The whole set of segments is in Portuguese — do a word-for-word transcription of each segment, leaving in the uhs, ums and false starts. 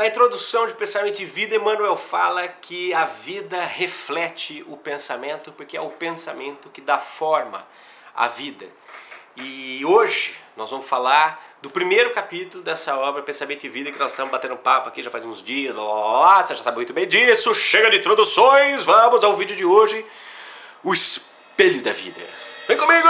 Na introdução de Pensamento e Vida, Emmanuel fala que a vida reflete o pensamento, porque é o pensamento que dá forma à vida. E hoje nós vamos falar do primeiro capítulo dessa obra, Pensamento e Vida, que nós estamos batendo papo aqui já faz uns dias, blá, blá, blá, você já sabe muito bem disso, chega de introduções, vamos ao vídeo de hoje, o Espelho da Vida. Vem comigo!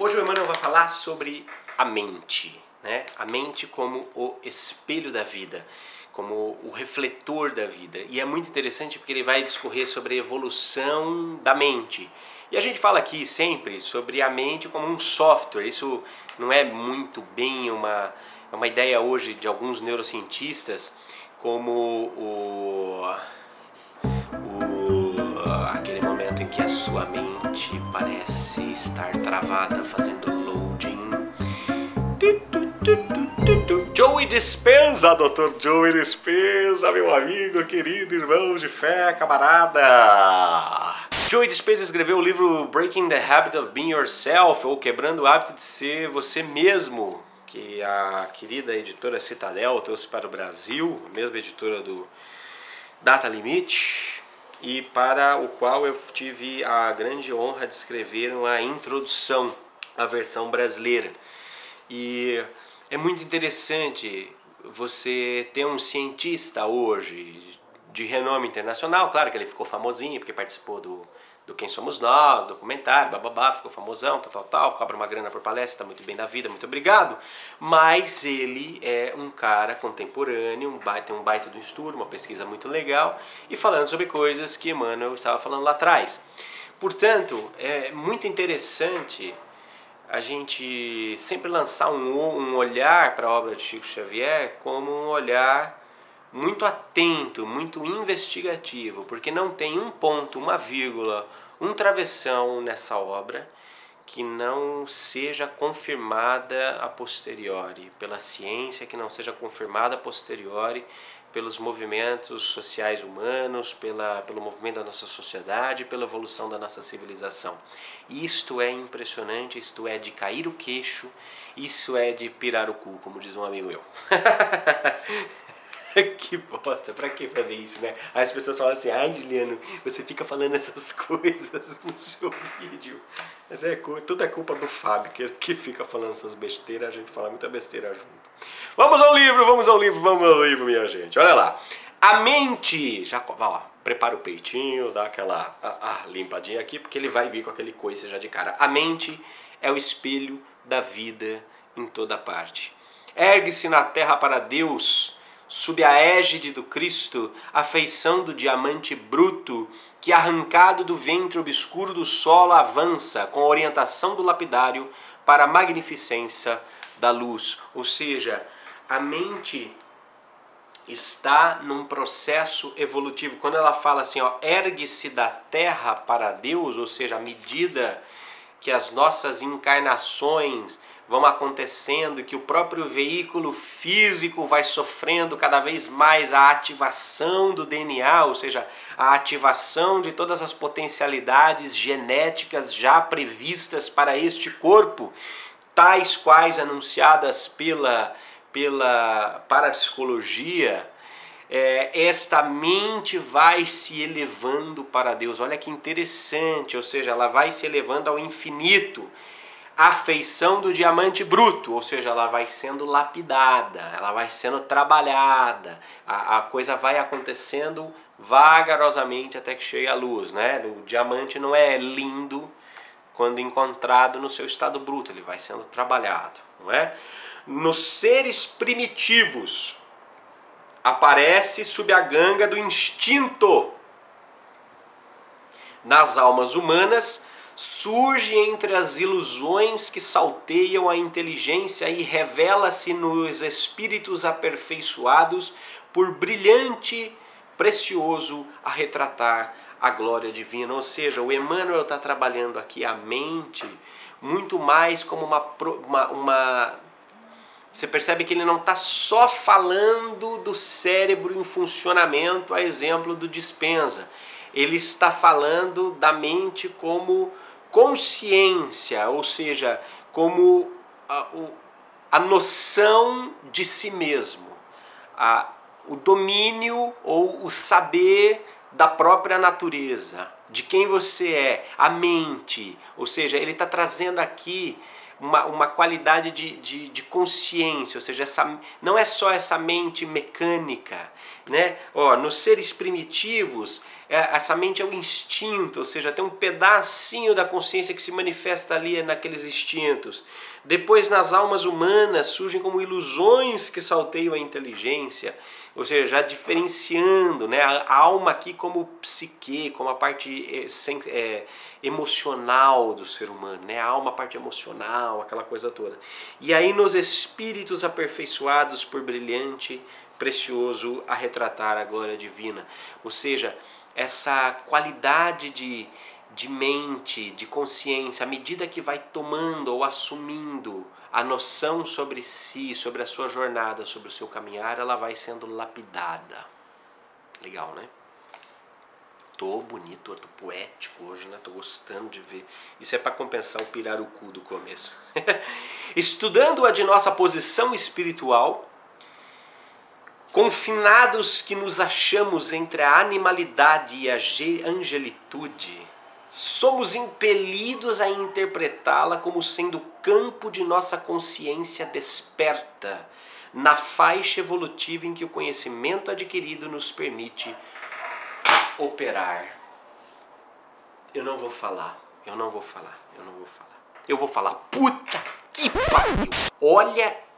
Hoje o Emmanuel vai falar sobre a mente, né? A mente como o espelho da vida, como o refletor da vida. E é muito interessante porque ele vai discorrer sobre a evolução da mente. E a gente fala aqui sempre sobre a mente como um software. Isso não é muito bem uma, uma ideia hoje de alguns neurocientistas, como o... o aquele momento em que a sua mente parece estar travada fazendo loading. Joey Dispenza, doutor Joey Dispenza, meu amigo, querido, irmão de fé, camarada. Joey Dispenza escreveu o livro Breaking the Habit of Being Yourself, ou Quebrando o Hábito de Ser Você Mesmo, que a querida editora Citadel trouxe para o Brasil, a mesma editora do Data Limite, e para o qual eu tive a grande honra de escrever uma introdução à versão brasileira. E é muito interessante você ter um cientista hoje de renome internacional, claro que ele ficou famosinho porque participou do, do Quem Somos Nós, documentário, bababá, ficou famosão, tal, tal, tal, cobra uma grana por palestra, tá muito bem da vida, muito obrigado, mas ele é um cara contemporâneo, um baita, tem um baita do estudo, uma pesquisa muito legal, e falando sobre coisas que Emmanuel estava falando lá atrás. Portanto, é muito interessante a gente sempre lançar um, um olhar para a obra de Chico Xavier como um olhar muito atento, muito investigativo, porque não tem um ponto, uma vírgula, um travessão nessa obra que não seja confirmada a posteriori pela ciência, que não seja confirmada a posteriori pelos movimentos sociais humanos, pela, pelo movimento da nossa sociedade, pela evolução da nossa civilização. Isto é impressionante, isto é de cair o queixo, isso é de pirar o cu, como diz um amigo meu. Que bosta, pra que fazer isso, né? Aí as pessoas falam assim, ai, Juliano, você fica falando essas coisas no seu vídeo. Mas é tudo é culpa do Fábio, que, que fica falando essas besteiras, a gente fala muita besteira junto. Vamos ao livro, vamos ao livro, vamos ao livro, minha gente. Olha lá. A mente, já, vai lá, prepara o peitinho, dá aquela a, a, limpadinha aqui, porque ele vai vir com aquele coice já de cara. A mente é o espelho da vida em toda parte. Ergue-se na terra para Deus, sob a égide do Cristo, a feição do diamante bruto, que arrancado do ventre obscuro do solo avança, com a orientação do lapidário, para a magnificência da luz. Ou seja, a mente está num processo evolutivo. Quando ela fala assim, ó, ergue-se da terra para Deus, ou seja, à medida que as nossas encarnações vão acontecendo, que o próprio veículo físico vai sofrendo cada vez mais a ativação do D N A, ou seja, a ativação de todas as potencialidades genéticas já previstas para este corpo, tais quais anunciadas pela, pela parapsicologia. É, esta mente vai se elevando para Deus. Olha que interessante, ou seja, ela vai se elevando ao infinito. A feição do diamante bruto, ou seja, ela vai sendo lapidada, ela vai sendo trabalhada, a, a coisa vai acontecendo vagarosamente até que chegue à luz, né? O diamante não é lindo quando encontrado no seu estado bruto, ele vai sendo trabalhado, não é? Nos seres primitivos, aparece sob a ganga do instinto. Nas almas humanas, surge entre as ilusões que salteiam a inteligência e revela-se nos espíritos aperfeiçoados por brilhante, precioso a retratar a glória divina. Ou seja, o Emmanuel está trabalhando aqui a mente muito mais como uma... uma, uma... Você percebe que ele não está só falando do cérebro em funcionamento, a exemplo do Dispenza. Ele está falando da mente como consciência, ou seja, como a, o, a noção de si mesmo, a, o domínio ou o saber da própria natureza, de quem você é, a mente. Ou seja, ele está trazendo aqui uma, uma qualidade de, de, de consciência, ou seja, essa, não é só essa mente mecânica, né? Ó, nos seres primitivos, essa mente é o instinto, ou seja, tem um pedacinho da consciência que se manifesta ali naqueles instintos. Depois, nas almas humanas, surgem como ilusões que salteiam a inteligência, ou seja, já diferenciando, né, a alma aqui como psique, como a parte é, emocional do ser humano, né, a alma, a parte emocional, aquela coisa toda. E aí nos espíritos aperfeiçoados por brilhante, precioso a retratar a glória divina, ou seja, essa qualidade de, de mente, de consciência, à medida que vai tomando ou assumindo a noção sobre si, sobre a sua jornada, sobre o seu caminhar, ela vai sendo lapidada. Legal, né? Tô bonito, tô poético hoje, né? Tô gostando de ver. Isso é para compensar o pirarucu do começo. Estudando-a de nossa posição espiritual, confinados que nos achamos entre a animalidade e a angelitude, somos impelidos a interpretá-la como sendo o campo de nossa consciência desperta, na faixa evolutiva em que o conhecimento adquirido nos permite operar. Eu não vou falar, eu não vou falar, eu não vou falar. Eu vou falar, puta que pariu! Olha isso!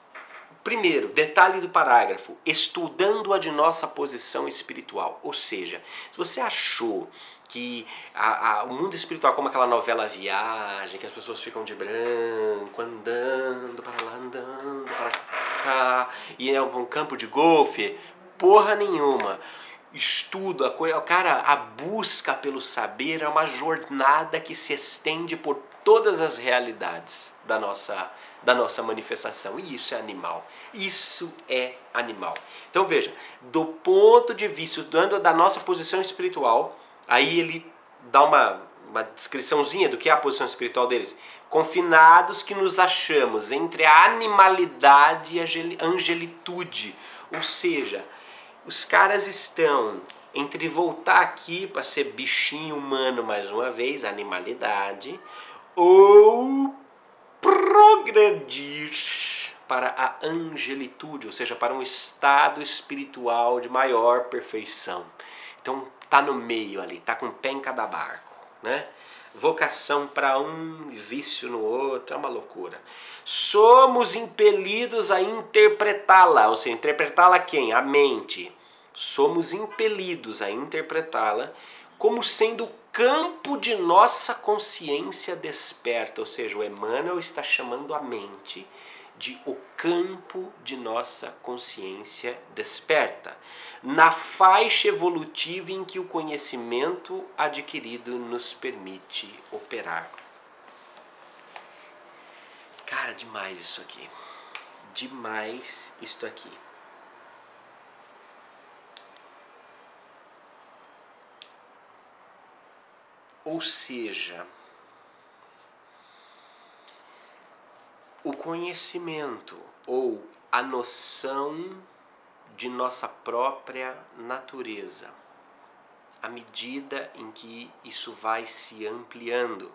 Primeiro, detalhe do parágrafo, estudando-a de nossa posição espiritual. Ou seja, se você achou que a, a, o mundo espiritual, como aquela novela Viagem, que as pessoas ficam de branco, andando para lá, andando para cá, e é um campo de golfe, porra nenhuma. Estudo, a coisa, cara, a busca pelo saber é uma jornada que se estende por todas as realidades da nossa da nossa manifestação, e isso é animal, isso é animal. Então veja, do ponto de vista, dando da nossa posição espiritual, aí ele dá uma, uma descriçãozinha do que é a posição espiritual deles, confinados que nos achamos entre a animalidade e a angelitude, ou seja, os caras estão entre voltar aqui para ser bichinho humano mais uma vez, animalidade, ou progredir para a angelitude, ou seja, para um estado espiritual de maior perfeição. Então tá no meio ali, tá com o pé em cada barco, né? Vocação para um, vício no outro, é uma loucura. Somos impelidos a interpretá-la, ou seja, interpretá-la quem? A mente. Somos impelidos a interpretá-la como sendo o campo de nossa consciência desperta, ou seja, o Emmanuel está chamando a mente de o campo de nossa consciência desperta, na faixa evolutiva em que o conhecimento adquirido nos permite operar. Cara, demais isso aqui, demais isto aqui. Ou seja, o conhecimento ou a noção de nossa própria natureza, à medida em que isso vai se ampliando,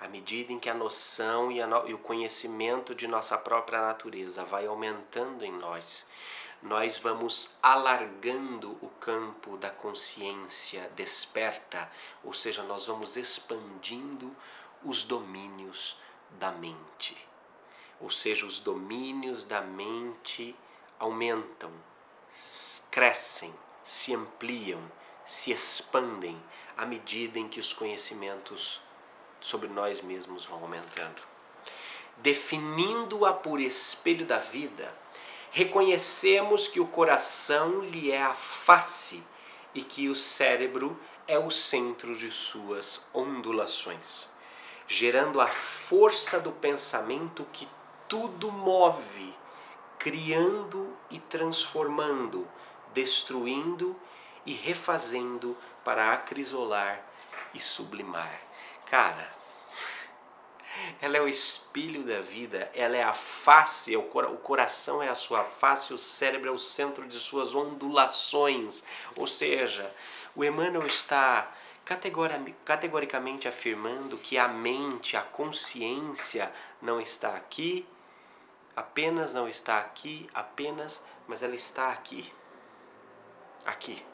à medida em que a noção e, a no... e o conhecimento de nossa própria natureza vai aumentando em nós, nós vamos alargando o campo da consciência desperta, ou seja, nós vamos expandindo os domínios da mente. Ou seja, os domínios da mente aumentam, crescem, se ampliam, se expandem à medida em que os conhecimentos sobre nós mesmos vão aumentando. Definindo-a por espelho da vida, reconhecemos que o coração lhe é a face e que o cérebro é o centro de suas ondulações, gerando a força do pensamento que tudo move, criando e transformando, destruindo e refazendo para acrisolar e sublimar. Cara, ela é o espelho da vida, ela é a face, o coração é a sua face, o cérebro é o centro de suas ondulações. Ou seja, o Emmanuel está categoricamente afirmando que a mente, a consciência não está aqui, apenas não está aqui, apenas, mas ela está aqui. Aqui.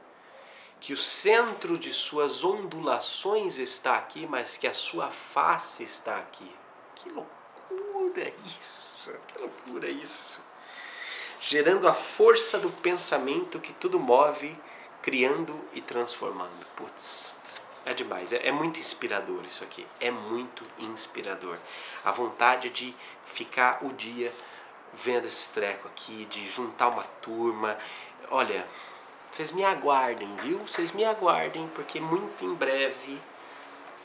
Que o centro de suas ondulações está aqui, mas que a sua face está aqui. Que loucura isso! Que loucura isso! Gerando a força do pensamento que tudo move, criando e transformando. Putz, é demais. É, é muito inspirador isso aqui. É muito inspirador. A vontade de ficar o dia vendo esse treco aqui, de juntar uma turma. Olha... Vocês me aguardem, viu? Vocês me aguardem, porque muito em breve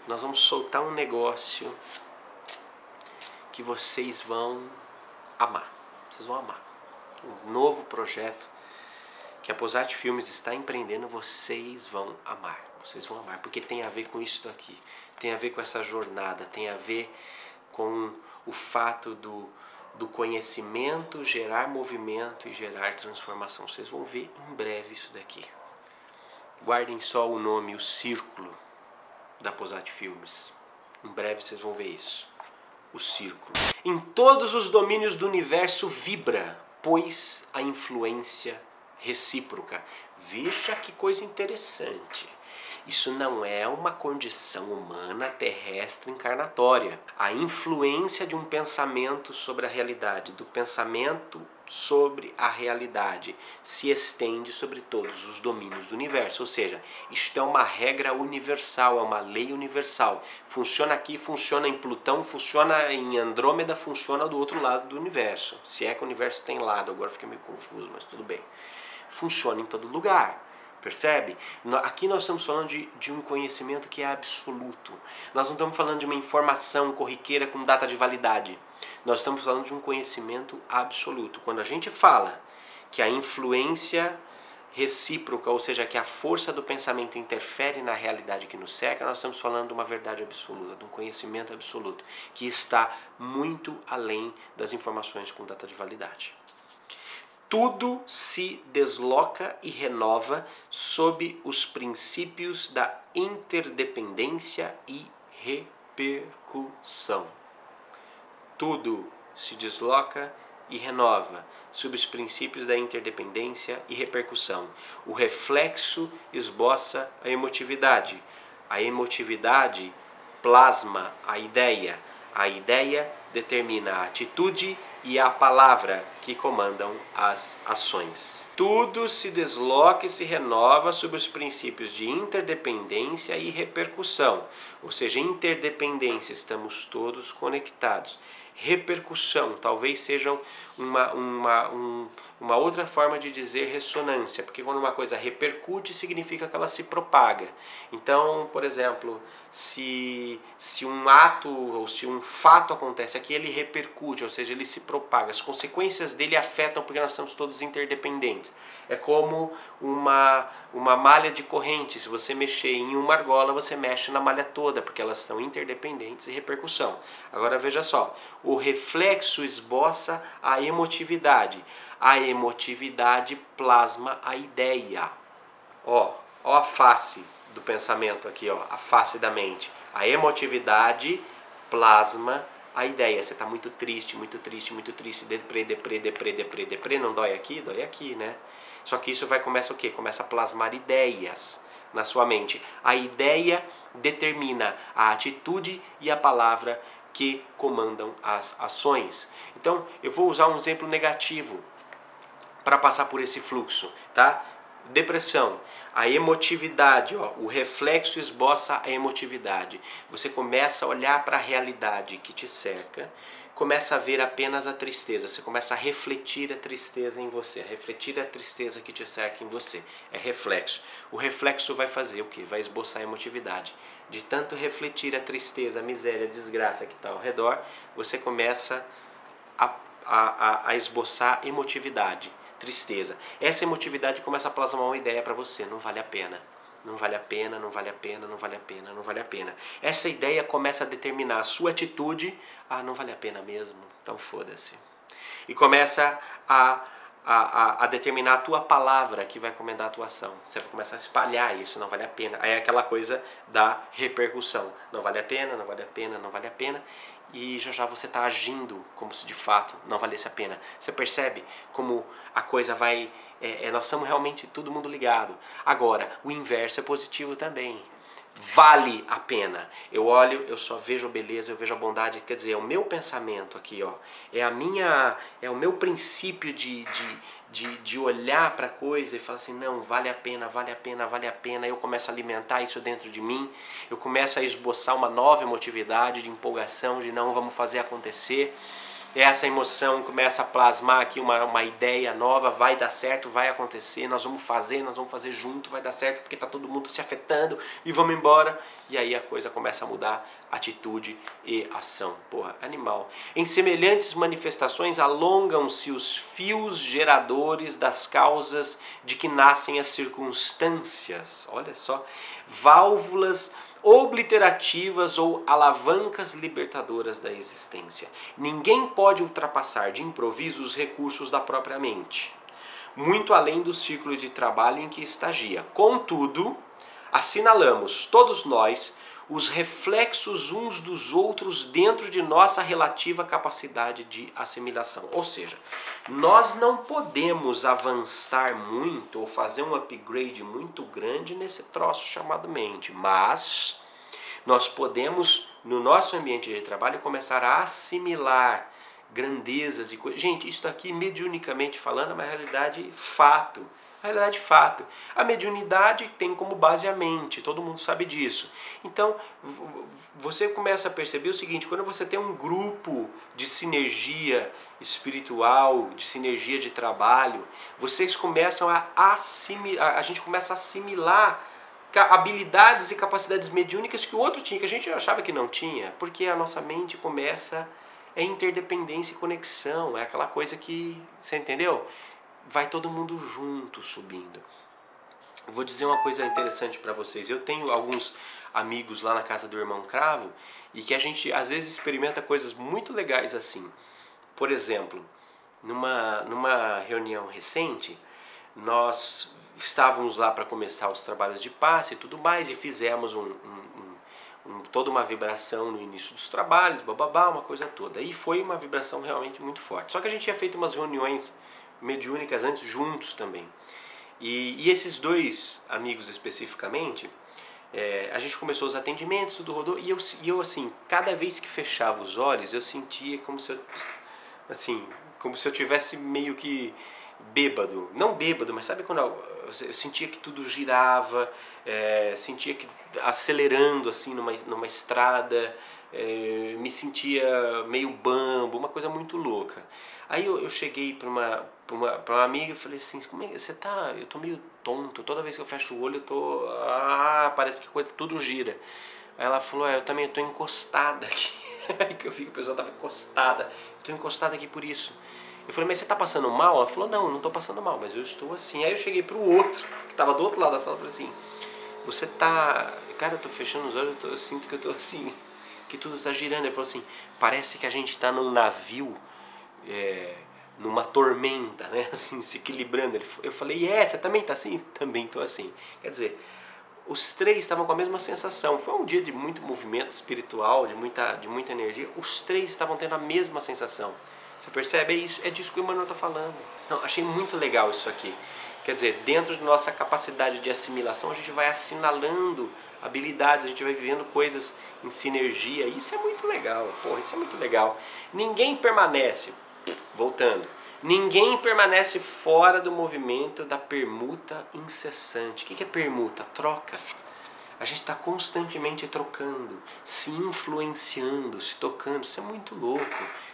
nós vamos soltar um negócio que vocês vão amar. Vocês vão amar. Um novo projeto que a Posarte Filmes está empreendendo, vocês vão amar. Vocês vão amar, porque tem a ver com isso aqui. Tem a ver com essa jornada, tem a ver com o fato do... do conhecimento, gerar movimento e gerar transformação. Vocês vão ver em breve isso daqui. Guardem só o nome, o círculo da Posarte Filmes. Em breve vocês vão ver isso. O círculo. Em todos os domínios do universo vibra, pois a influência recíproca. Veja que coisa interessante. Isso não é uma condição humana terrestre encarnatória. A influência de um pensamento sobre a realidade, do pensamento sobre a realidade, se estende sobre todos os domínios do universo. Ou seja, isto é uma regra universal, é uma lei universal. Funciona aqui, funciona em Plutão, funciona em Andrômeda, funciona do outro lado do universo. Se é que o universo tem lado, agora fiquei meio confuso, mas tudo bem. Funciona em todo lugar. Percebe? Aqui nós estamos falando de, de um conhecimento que é absoluto. Nós não estamos falando de uma informação corriqueira com data de validade. Nós estamos falando de um conhecimento absoluto. Quando a gente fala que a influência recíproca, ou seja, que a força do pensamento interfere na realidade que nos cerca, nós estamos falando de uma verdade absoluta, de um conhecimento absoluto, que está muito além das informações com data de validade. Tudo se desloca e renova sob os princípios da interdependência e repercussão. Tudo se desloca e renova sob os princípios da interdependência e repercussão. O reflexo esboça a emotividade. A emotividade plasma a ideia. A ideia determina a atitude e a palavra que comandam as ações. Tudo se desloca e se renova sob os princípios de interdependência e repercussão. Ou seja, interdependência, estamos todos conectados. Repercussão, talvez sejam uma, uma, um, uma outra forma de dizer ressonância, porque quando uma coisa repercute, significa que ela se propaga. Então, por exemplo, se, se um ato ou se um fato acontece aqui, ele repercute, ou seja, ele se propaga. As consequências dele afetam porque nós estamos todos interdependentes. É como uma, uma malha de corrente, se você mexer em uma argola, você mexe na malha toda, porque elas são interdependentes e repercussão. Agora veja só, o reflexo esboça a emotividade. A emotividade plasma a ideia. Ó, ó a face do pensamento aqui, ó, a face da mente. A emotividade plasma a ideia. Você está muito triste, muito triste, muito triste. Deprê, deprê, deprê, deprê, deprê. Não dói aqui? Dói aqui, né? Só que isso vai começa o quê? Começa a plasmar ideias na sua mente. A ideia determina a atitude e a palavra que comandam as ações. Então, eu vou usar um exemplo negativo para passar por esse fluxo, tá? Depressão. A emotividade, ó, o reflexo esboça a emotividade. Você começa a olhar para a realidade que te cerca começa a ver apenas a tristeza, você começa a refletir a tristeza em você, a refletir a tristeza que te cerca em você. É reflexo. O reflexo vai fazer o quê? Vai esboçar a emotividade. De tanto refletir a tristeza, a miséria, a desgraça que está ao redor, você começa a, a, a esboçar emotividade, tristeza. Essa emotividade começa a plasmar uma ideia para você, não vale a pena. Não vale a pena, não vale a pena, não vale a pena, não vale a pena. Essa ideia começa a determinar a sua atitude. Ah, não vale a pena mesmo, então foda-se. E começa a, a, a, a determinar a tua palavra que vai comandar a tua ação. Você vai começar a espalhar isso, não vale a pena. Aí é aquela coisa da repercussão. Não vale a pena, não vale a pena, não vale a pena. E já já você está agindo como se de fato não valesse a pena. Você percebe como a coisa vai... É, é, nós estamos realmente todo mundo ligado. Agora, o inverso é positivo também. Vale a pena. Eu olho, eu só vejo beleza, eu vejo a bondade. Quer dizer, é o meu pensamento aqui, ó. É a minha... É o meu princípio de... de De, de olhar para a coisa e falar assim, não, vale a pena, vale a pena, vale a pena. Eu começo a alimentar isso dentro de mim, eu começo a esboçar uma nova emotividade de empolgação, de não, vamos fazer acontecer. Essa emoção começa a plasmar aqui uma, uma ideia nova, vai dar certo, vai acontecer, nós vamos fazer, nós vamos fazer junto, vai dar certo, porque está todo mundo se afetando e vamos embora. E aí a coisa começa a mudar, atitude e ação. Porra, animal. Em semelhantes manifestações alongam-se os fios geradores das causas de que nascem as circunstâncias. Olha só, válvulas obliterativas ou alavancas libertadoras da existência. Ninguém pode ultrapassar de improviso os recursos da própria mente, muito além do ciclo de trabalho em que estagia. Contudo, assinalamos todos nós os reflexos uns dos outros dentro de nossa relativa capacidade de assimilação. Ou seja, nós não podemos avançar muito ou fazer um upgrade muito grande nesse troço chamado mente, mas nós podemos, no nosso ambiente de trabalho, começar a assimilar grandezas e coisas. Gente, isso aqui, mediunicamente falando, é uma realidade fato. A realidade é fato. A mediunidade tem como base a mente, todo mundo sabe disso. Então, você começa a perceber o seguinte, quando você tem um grupo de sinergia espiritual, de sinergia de trabalho, vocês começam a assimilar, a gente começa a assimilar habilidades e capacidades mediúnicas que o outro tinha, que a gente achava que não tinha, porque a nossa mente começa, é interdependência e conexão, é aquela coisa que, você entendeu? Vai todo mundo junto subindo. Eu vou dizer uma coisa interessante para vocês. Eu tenho alguns amigos lá na casa do irmão Cravo e que a gente às vezes experimenta coisas muito legais assim. Por exemplo, numa, numa reunião recente, nós estávamos lá para começar os trabalhos de passe e tudo mais e fizemos um, um, um, um, toda uma vibração no início dos trabalhos, bababá, uma coisa toda. E foi uma vibração realmente muito forte. Só que a gente tinha feito umas reuniões mediúnicas antes, juntos também. E, e esses dois amigos especificamente, é, a gente começou os atendimentos, tudo rodou, e eu, e eu assim, cada vez que fechava os olhos, eu sentia como se eu, assim, como se eu tivesse meio que bêbado. Não bêbado, mas sabe quando eu, eu sentia que tudo girava, é, sentia que acelerando assim numa, numa estrada, é, me sentia meio bambo, uma coisa muito louca. Aí eu, eu cheguei para uma, uma, uma amiga e falei assim, como é que você tá? Eu tô meio tonto, toda vez que eu fecho o olho eu tô... Ah, parece que coisa, tudo gira. Aí ela falou, ah, eu também tô encostada aqui. Aí que eu vi que a pessoa tava encostada. Eu tô encostada aqui por isso. Eu falei, mas você tá passando mal? Ela falou, não, não tô passando mal, mas eu estou assim. Aí eu cheguei pro outro, que tava do outro lado da sala, e falei assim, você tá... Cara, eu tô fechando os olhos, eu, tô, eu sinto que eu tô assim, que tudo tá girando. Ele falou assim, parece que a gente tá num navio... É, numa tormenta, né? Assim, se equilibrando. Eu falei, é, você também tá assim? Também tô assim. Quer dizer, os três estavam com a mesma sensação. Foi um dia de muito movimento espiritual, de muita, de muita energia. Os três estavam tendo a mesma sensação. Você percebe? É isso, é disso que o Emmanuel tá falando. Não, achei muito legal isso aqui. Quer dizer, dentro de nossa capacidade de assimilação, a gente vai assinalando habilidades, a gente vai vivendo coisas em sinergia. Isso é muito legal, porra, isso é muito legal. Ninguém permanece... Voltando, ninguém permanece fora do movimento da permuta incessante. O que é permuta? Troca. A gente está constantemente trocando, se influenciando, se tocando. Isso é muito louco.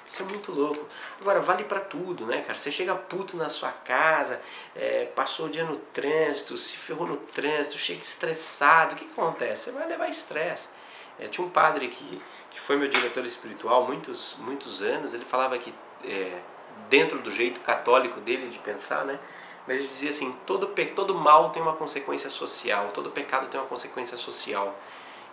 Isso é muito louco. Agora, vale pra tudo, né, cara? Você chega puto na sua casa, é, passou o dia no trânsito, se ferrou no trânsito, chega estressado. O que acontece? Você vai levar estresse. É, tinha um padre que, que foi meu diretor espiritual muitos, muitos anos. Ele falava que, é, dentro do jeito católico dele de pensar, né? Mas ele dizia assim, todo, pe todo mal tem uma consequência social, todo pecado tem uma consequência social.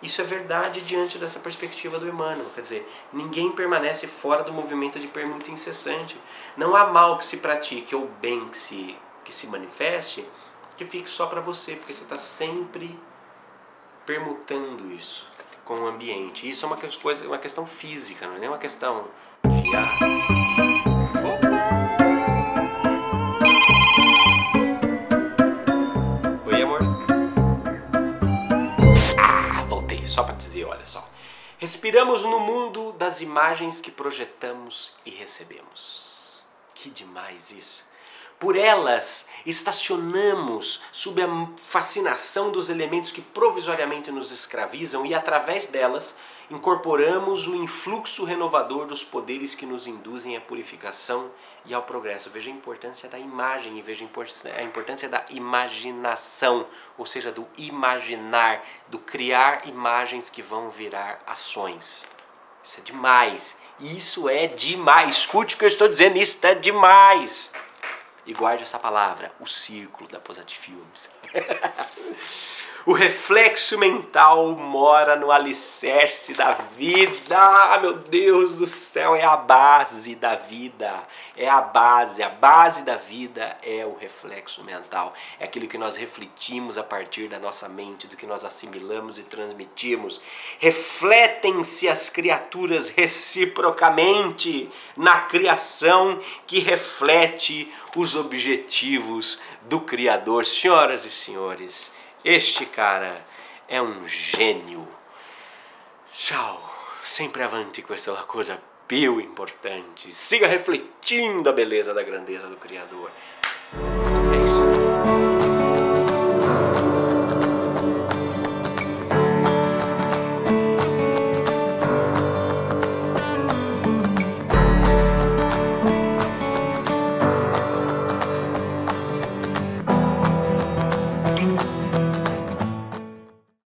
Isso é verdade diante dessa perspectiva do Emmanuel, quer dizer, ninguém permanece fora do movimento de permuta incessante. Não há mal que se pratique ou bem que se, que se manifeste que fique só para você, porque você está sempre permutando isso com o ambiente. Isso é uma, coisa, uma questão física, não é nem uma questão de... Ah, só para dizer, olha só, respiramos no mundo das imagens que projetamos e recebemos. Que demais isso! Por elas estacionamos sob a fascinação dos elementos que provisoriamente nos escravizam e através delas incorporamos o influxo renovador dos poderes que nos induzem à purificação e ao progresso. Veja a importância da imagem e veja a importância da imaginação, ou seja, do imaginar, do criar imagens que vão virar ações. Isso é demais, isso é demais, escute o que eu estou dizendo, isso é demais. E guarde essa palavra, o círculo da Posarte Filmes. O reflexo mental mora no alicerce da vida. Ah, meu Deus do céu, é a base da vida. É a base. A base da vida é o reflexo mental. É aquilo que nós refletimos a partir da nossa mente, do que nós assimilamos e transmitimos. Refletem-se as criaturas reciprocamente na criação que reflete os objetivos do Criador. Senhoras e senhores, este cara é um gênio. Tchau. Sempre avante com essa coisa più importante. Siga refletindo a beleza da grandeza do Criador.